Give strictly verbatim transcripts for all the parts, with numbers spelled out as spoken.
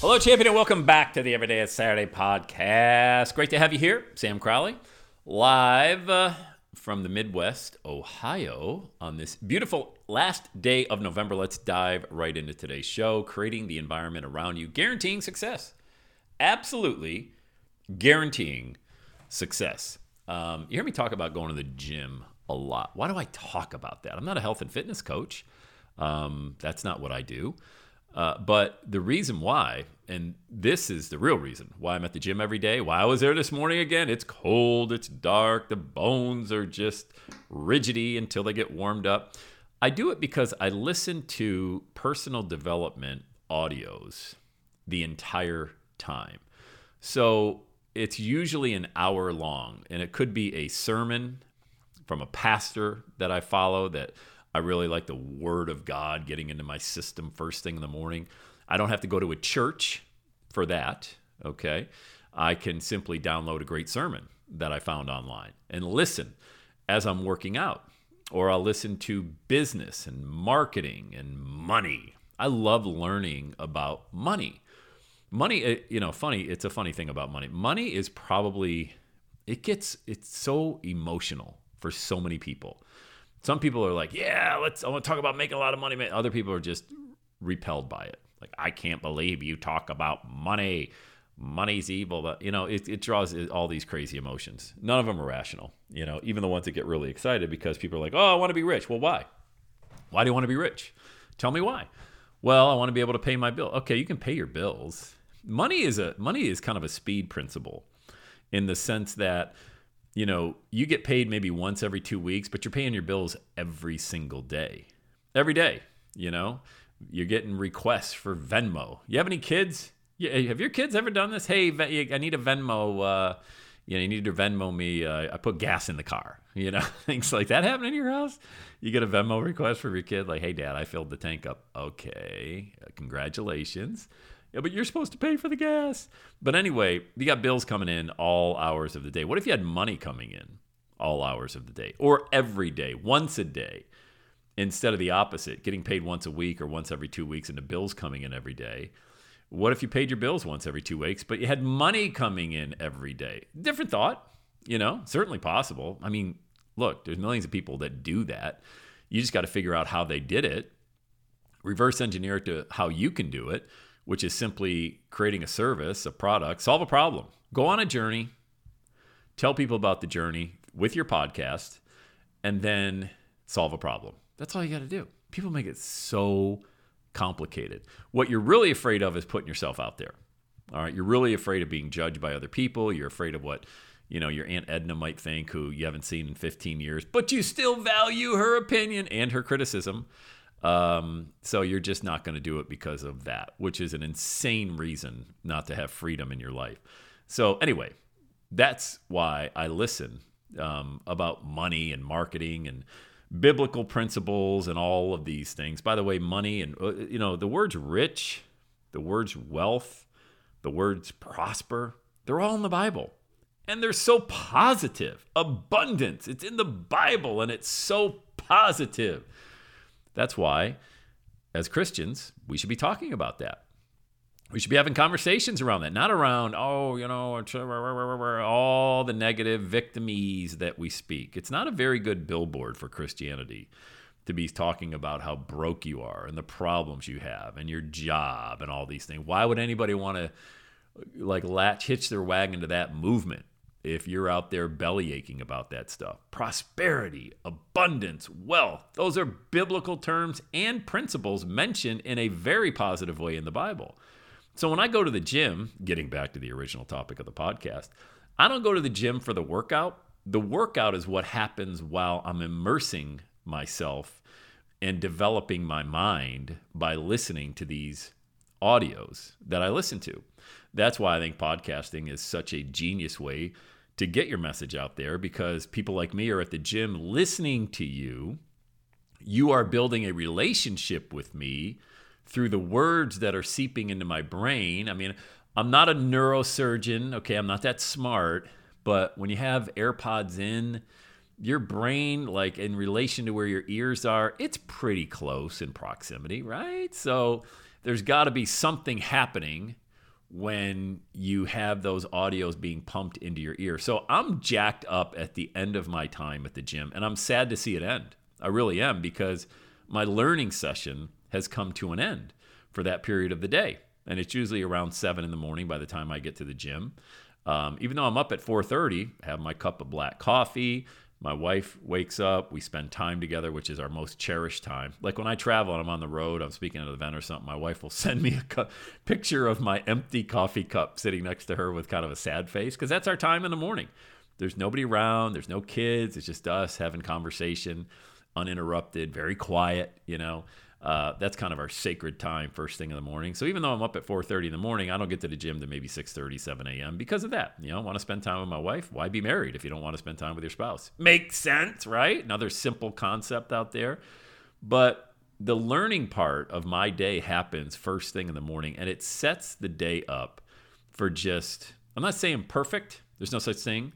Hello, champion, and welcome back to the Every Day is Saturday podcast. Great to have you here. Sam Crowley, live uh, from the Midwest, Ohio, on this beautiful last day of November. Let's dive right into today's show, creating the environment around you, guaranteeing success. Absolutely guaranteeing success. Um, you hear me talk about going to the gym a lot. Why do I talk about that? I'm not a health and fitness coach. Um, that's not what I do. Uh, but the reason why, and this is the real reason why I'm at the gym every day, why I was there this morning again, it's cold, it's dark, the bones are just rigidy until they get warmed up. I do it because I listen to personal development audios the entire time. So it's usually an hour long, and it could be a sermon from a pastor that I follow that I really like the word of God getting into my system first thing in the morning. I don't have to go to a church for that, okay? I can simply download a great sermon that I found online and listen as I'm working out. Or I'll listen to business and marketing and money. I love learning about money. Money, you know, funny, it's a funny thing about money. Money is probably, it gets, it's so emotional for so many people. Some people are like, yeah, let's. I want to talk about making a lot of money. Other people are just repelled by it. Like, I can't believe you talk about money. Money's evil. But, you know, it, it draws all these crazy emotions. None of them are rational. You know, even the ones that get really excited because people are like, oh, I want to be rich. Well, why? Why do you want to be rich? Tell me why. Well, I want to be able to pay my bill. Okay, you can pay your bills. Money is a money is kind of a speed principle, in the sense that, you know, you get paid maybe once every two weeks, but you're paying your bills every single day. Every day, you know, you're getting requests for Venmo. You have any kids? You, have your kids ever done this? Hey, I need a Venmo. Uh, you know, you need to Venmo me. Uh, I put gas in the car. You know, things like that happen in your house. You get a Venmo request for your kid. Like, hey, Dad, I filled the tank up. Okay, congratulations. Yeah, but you're supposed to pay for the gas. But anyway, you got bills coming in all hours of the day. What if you had money coming in all hours of the day, or every day, once a day, instead of the opposite, getting paid once a week or once every two weeks and the bills coming in every day? What if you paid your bills once every two weeks, but you had money coming in every day? Different thought, you know, certainly possible. I mean, look, there's millions of people that do that. You just got to figure out how they did it, reverse engineer it to how you can do it, which is simply creating a service, a product, solve a problem. Go on a journey, tell people about the journey with your podcast, and then solve a problem. That's all you got to do. People make it so complicated. What you're really afraid of is putting yourself out there. All right, you're really afraid of being judged by other people. You're afraid of what, you know, your Aunt Edna might think, who you haven't seen in fifteen years, but you still value her opinion and her criticism. Um, so you're just not going to do it because of that, which is an insane reason not to have freedom in your life. So anyway, that's why I listen, um, about money and marketing and biblical principles and all of these things. By the way, money and, you know, the words rich, the words wealth, the words prosper, they're all in the Bible. And they're so positive. Abundance, it's in the Bible, and it's so positive. That's why, as Christians, we should be talking about that. We should be having conversations around that, not around, oh, you know, all the negative victimese that we speak. It's not a very good billboard for Christianity to be talking about how broke you are and the problems you have and your job and all these things. Why would anybody want to, like, latch, hitch their wagon to that movement? if you're out there belly aching about that stuff. Prosperity, abundance, wealth, those are biblical terms and principles mentioned in a very positive way in the Bible. So when I go to the gym, getting back to the original topic of the podcast, I don't go to the gym for the workout. The workout is what happens while I'm immersing myself and developing my mind by listening to these audios that I listen to. That's why I think podcasting is such a genius way to get your message out there, because people like me are at the gym listening to you. You are building a relationship with me through the words that are seeping into my brain. I mean, I'm not a neurosurgeon, okay? I'm not that smart, but when you have AirPods in, your brain, like in relation to where your ears are, it's pretty close in proximity, right? So there's got to be something happening when you have those audios being pumped into your ear. So I'm jacked up at the end of my time at the gym, and I'm sad to see it end. I really am, because my learning session has come to an end for that period of the day. And it's usually around seven in the morning by the time I get to the gym. Um, even though I'm up at four thirty, I have my cup of black coffee. My wife wakes up. We spend time together, which is our most cherished time. Like when I travel and I'm on the road, I'm speaking at an event or something, my wife will send me a cu- picture of my empty coffee cup sitting next to her with kind of a sad face, because that's our time in the morning. There's nobody around. There's no kids. It's just us having conversation, uninterrupted, very quiet, you know. Uh, that's kind of our sacred time first thing in the morning. So even though I'm up at four thirty in the morning, I don't get to the gym to maybe six thirty, seven a.m. because of that. You know, I want to spend time with my wife. Why be married if you don't want to spend time with your spouse? Makes sense, right? Another simple concept out there. But the learning part of my day happens first thing in the morning, and it sets the day up for just, I'm not saying perfect. There's no such thing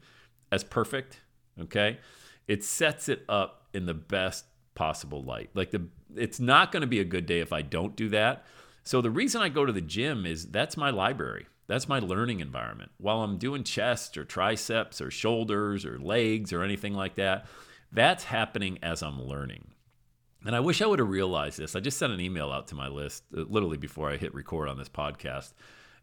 as perfect, okay? It sets it up in the best possible light. Like the it's not going to be a good day if I don't do that. So the reason I go to the gym is that's my library. That's my learning environment. While I'm doing chest or triceps or shoulders or legs or anything like that, that's happening as I'm learning. And I wish I would have realized this. I just sent an email out to my list literally before I hit record on this podcast.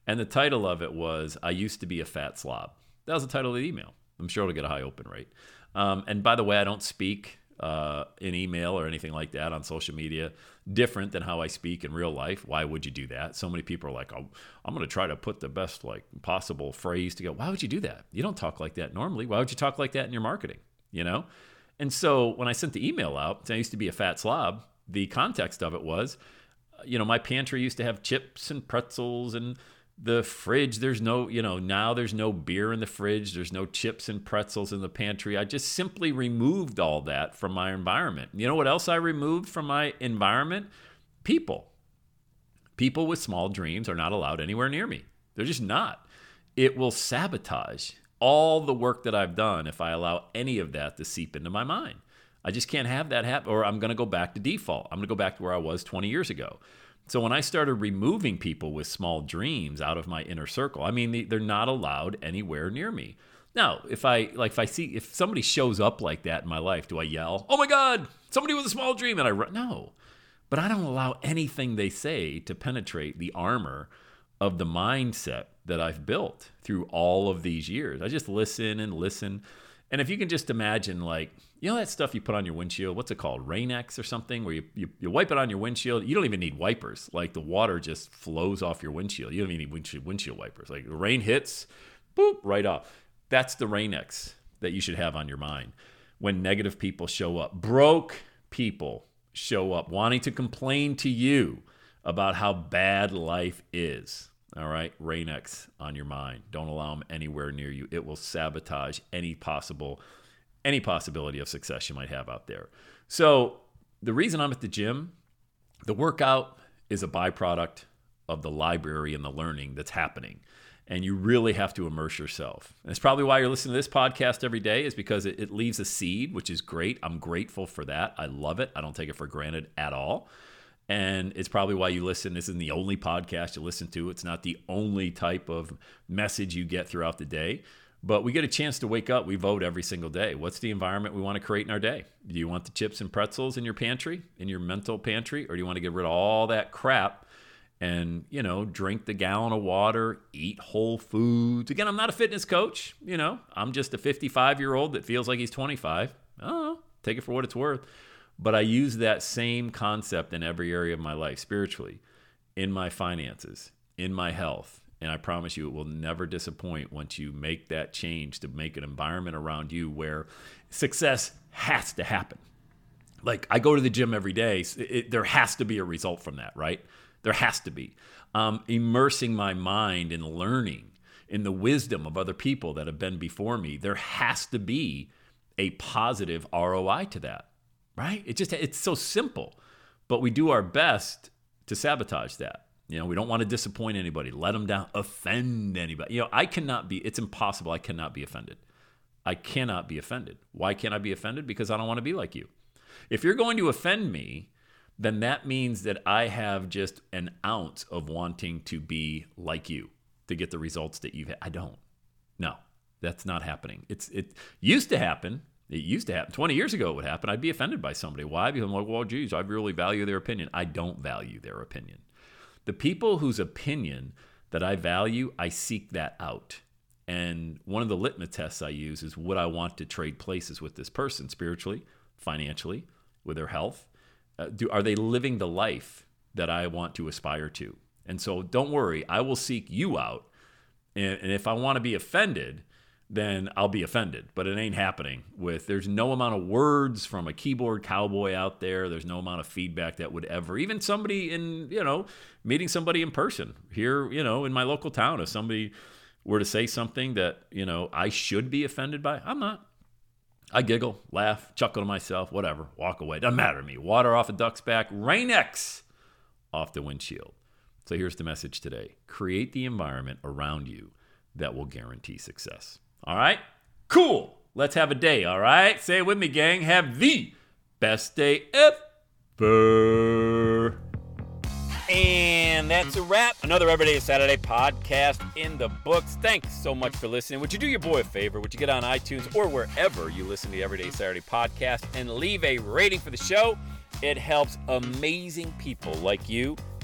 And the title of it was, I used to be a fat slob. That was the title of the email. I'm sure it'll get a high open rate. Um, and by the way, I don't speak Uh, in email or anything like that on social media, different than how I speak in real life. Why would you do that? So many people are like, oh, I'm going to try to put the best like possible phrase to go. Why would you do that? You don't talk like that normally. Why would you talk like that in your marketing? You know? And so when I sent the email out, I used to be a fat slob. The context of it was, you know, my pantry used to have chips and pretzels, and the fridge, there's no, you know, now there's no beer in the fridge. There's no chips and pretzels in the pantry. I just simply removed all that from my environment. You know what else I removed from my environment? People. People with small dreams are not allowed anywhere near me. They're just not. It will sabotage all the work that I've done if I allow any of that to seep into my mind. I just can't have that happen, or I'm going to go back to default. I'm going to go back to where I was twenty years ago. So when I started removing people with small dreams out of my inner circle, I mean, they're not allowed anywhere near me. Now, if I like, if I see, if somebody shows up like that in my life, do I yell, oh my God, somebody with a small dream, and I run? No, but I don't allow anything they say to penetrate the armor of the mindset that I've built through all of these years. I just listen and listen. And if you can just imagine, like, you know that stuff you put on your windshield, what's it called, Rain-X or something, where you, you, you wipe it on your windshield. You don't even need wipers. Like, the water just flows off your windshield. You don't even need windshield, windshield wipers. Like, the rain hits, boop, right off. That's the Rain-X that you should have on your mind when negative people show up. Broke people show up wanting to complain to you about how bad life is. All right, Rain-X on your mind. Don't allow them anywhere near you. It will sabotage any possible, any possibility of success you might have out there. So the reason I'm at the gym, the workout is a byproduct of the library and the learning that's happening. And you really have to immerse yourself. And it's probably why you're listening to this podcast every day, is because it, it leaves a seed, which is great. I'm grateful for that. I love it. I don't take it for granted at all. And it's probably why you listen. This isn't the only podcast you listen to. It's not the only type of message you get throughout the day. But we get a chance to wake up. We vote every single day. What's the environment we want to create in our day? Do you want the chips and pretzels in your pantry, in your mental pantry? Or do you want to get rid of all that crap and, you know, drink the gallon of water, eat whole foods. Again, I'm not a fitness coach. You know, I'm just a fifty-five-year-old that feels like he's twenty-five. Oh, take it for what it's worth. But I use that same concept in every area of my life, spiritually, in my finances, in my health. And I promise you, it will never disappoint once you make that change to make an environment around you where success has to happen. Like, I go to the gym every day. It, it, there has to be a result from that, right? There has to be. Um, immersing my mind in learning, in the wisdom of other people that have been before me, there has to be a positive R O I to that, right? It just, it's so simple. But we do our best to sabotage that. You know, we don't want to disappoint anybody, let them down, offend anybody. You know, I cannot be, it's impossible. I cannot be offended. I cannot be offended. Why can't I be offended? Because I don't want to be like you. If you're going to offend me, then that means that I have just an ounce of wanting to be like you to get the results that you've had. I don't. No, that's not happening. It's It used to happen. It used to happen. twenty years ago it would happen. I'd be offended by somebody. Why? Because I'm like, well, geez, I really value their opinion. I don't value their opinion. The people whose opinion that I value, I seek that out. And one of the litmus tests I use is, would I want to trade places with this person spiritually, financially, with their health? Uh, do, are they living the life that I want to aspire to? And so don't worry, I will seek you out. And, and if I want to be offended, then I'll be offended. But it ain't happening with, there's no amount of words from a keyboard cowboy out there. There's no amount of feedback that would ever, even somebody in, you know, meeting somebody in person here, you know, in my local town, if somebody were to say something that, you know, I should be offended by, I'm not. I giggle, laugh, chuckle to myself, whatever, walk away. Doesn't matter to me. Water off a duck's back, rain X off the windshield. So here's the message today. Create the environment around you that will guarantee success. All right? Cool. Let's have a day, all right? Say it with me, gang. Have the best day ever. And that's a wrap. Another Every Day Is Saturday podcast in the books. Thanks so much for listening. Would you do your boy a favor? Would you get on iTunes or wherever you listen to the Every Day Is Saturday podcast and leave a rating for the show? It helps amazing people like you